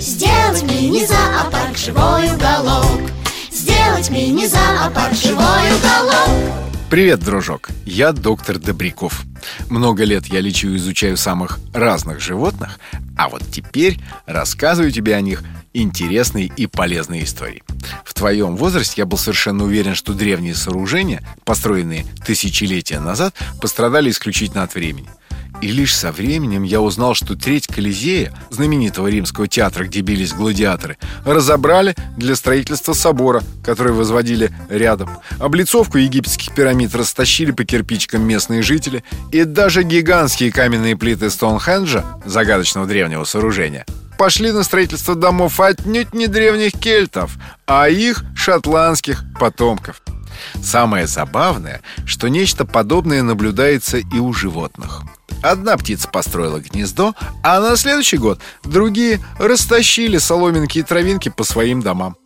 Сделать мини-зоопарк, живой уголок. Сделать мини-зоопарк, живой уголок. Привет, дружок, я доктор Добряков. Много лет я лечу и изучаю самых разных животных, а вот теперь рассказываю тебе о них интересные и полезные истории. В твоем возрасте я был совершенно уверен, что древние сооружения, построенные тысячелетия назад, пострадали исключительно от времени. И лишь со временем я узнал, что треть Колизея, знаменитого римского театра, где бились гладиаторы, разобрали для строительства собора, который возводили рядом. Облицовку египетских пирамид растащили по кирпичкам местные жители. И даже гигантские каменные плиты Стоунхенджа, загадочного древнего сооружения, пошли на строительство домов отнюдь не древних кельтов, а их шотландских потомков. Самое забавное, что нечто подобное наблюдается и у животных. Одна птица построила гнездо, а на следующий год другие растащили соломинки и травинки по своим домам.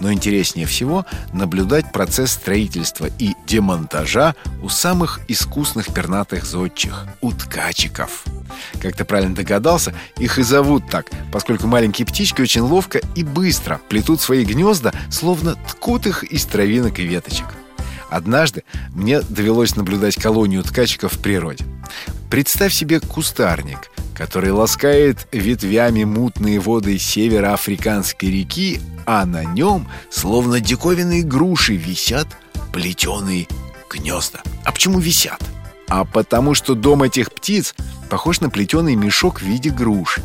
Но интереснее всего наблюдать процесс строительства и демонтажа у самых искусных пернатых зодчих – у ткачиков. Как ты правильно догадался, их и зовут так, поскольку маленькие птички очень ловко и быстро плетут свои гнезда, словно ткут их из травинок и веточек. Однажды мне довелось наблюдать колонию ткачиков в природе. Представь себе кустарник, который ласкает ветвями мутные воды североафриканской реки, а на нем, словно диковинные груши, висят плетеные гнезда. А почему висят? А потому что дом этих птиц похож на плетеный мешок в виде груши.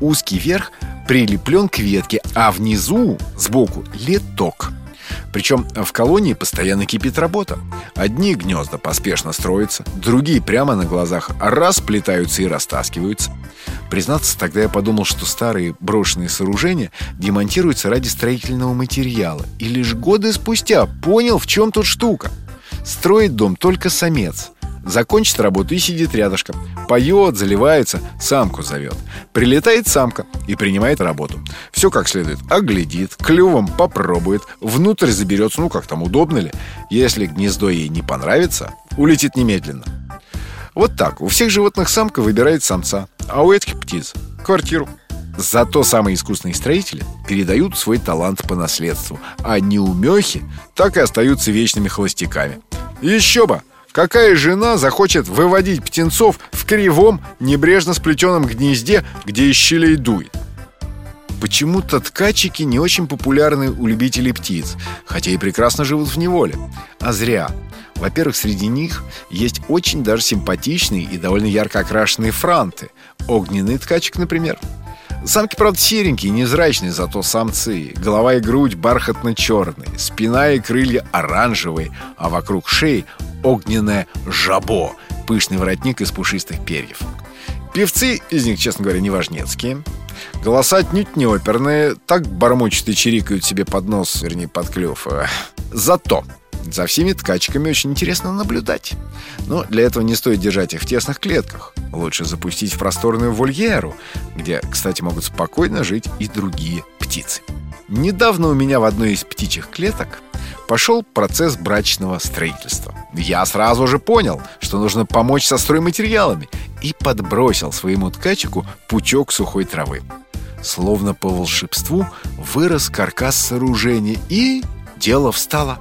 Узкий верх прилеплен к ветке, а внизу, сбоку, леток. Причем в колонии постоянно кипит работа. Одни гнезда поспешно строятся, другие прямо на глазах расплетаются и растаскиваются. Признаться, тогда я подумал, что старые брошенные сооружения демонтируются ради строительного материала. И лишь годы спустя понял, в чем тут штука. Строит дом только самец. Закончит работу и сидит рядышком. Поет, заливается, самку зовет. Прилетает самка и принимает работу. Все как следует оглядит, клювом попробует, внутрь заберется, как там, удобно ли. Если гнездо ей не понравится, улетит немедленно. Вот так, у всех животных самка выбирает самца, а у этих птиц – квартиру. Зато самые искусные строители передают свой талант по наследству, а неумехи так и остаются вечными холостяками. Еще бы! Какая жена захочет выводить птенцов в кривом, небрежно сплетенном гнезде, где из щелей дует? Почему-то ткачики не очень популярны у любителей птиц, хотя и прекрасно живут в неволе. А зря. Во-первых, среди них есть очень даже симпатичные и довольно ярко окрашенные франты. Огненный ткачик, например. Самки, правда, серенькие, невзрачные, зато самцы. Голова и грудь бархатно-черные, спина и крылья оранжевые, а вокруг шеи огненное жабо, пышный воротник из пушистых перьев. Певцы из них, честно говоря, неважнецкие. Голоса отнюдь не оперные, так бормочут и чирикают себе под нос, вернее, под клюв. Зато за всеми ткачиками очень интересно наблюдать. Но для этого не стоит держать их в тесных клетках. Лучше запустить в просторную вольеру, где, кстати, могут спокойно жить и другие птицы. Недавно у меня в одной из птичьих клеток пошел процесс брачного строительства. Я сразу же понял, что нужно помочь со стройматериалами, и подбросил своему ткачику пучок сухой травы. Словно по волшебству вырос каркас сооружения, и дело встало.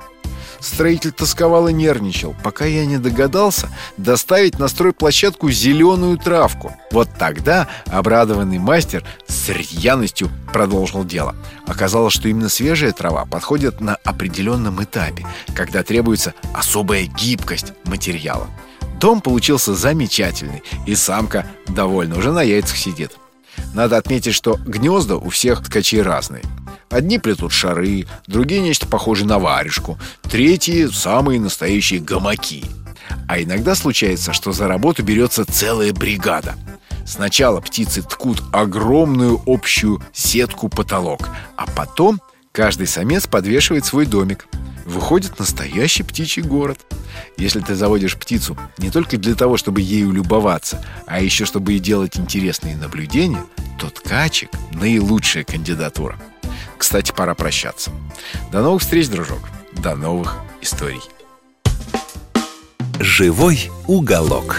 Строитель тосковал и нервничал, пока я не догадался доставить на стройплощадку зеленую травку. Вот тогда обрадованный мастер с рьяностью продолжил дело. Оказалось, что именно свежая трава подходит на определенном этапе, когда требуется особая гибкость материала. Дом получился замечательный, и самка довольна, уже на яйцах сидит. Надо отметить, что гнезда у всех ткачей разные. Одни плетут шары, другие нечто похожее на варежку, третьи – самые настоящие гамаки. А иногда случается, что за работу берется целая бригада. Сначала птицы ткут огромную общую сетку-потолок, а потом каждый самец подвешивает свой домик. Выходит настоящий птичий город. Если ты заводишь птицу не только для того, чтобы ею любоваться, а еще чтобы и делать интересные наблюдения, то ткачик – наилучшая кандидатура. Кстати, пора прощаться. До новых встреч, дружок. До новых историй. Живой уголок.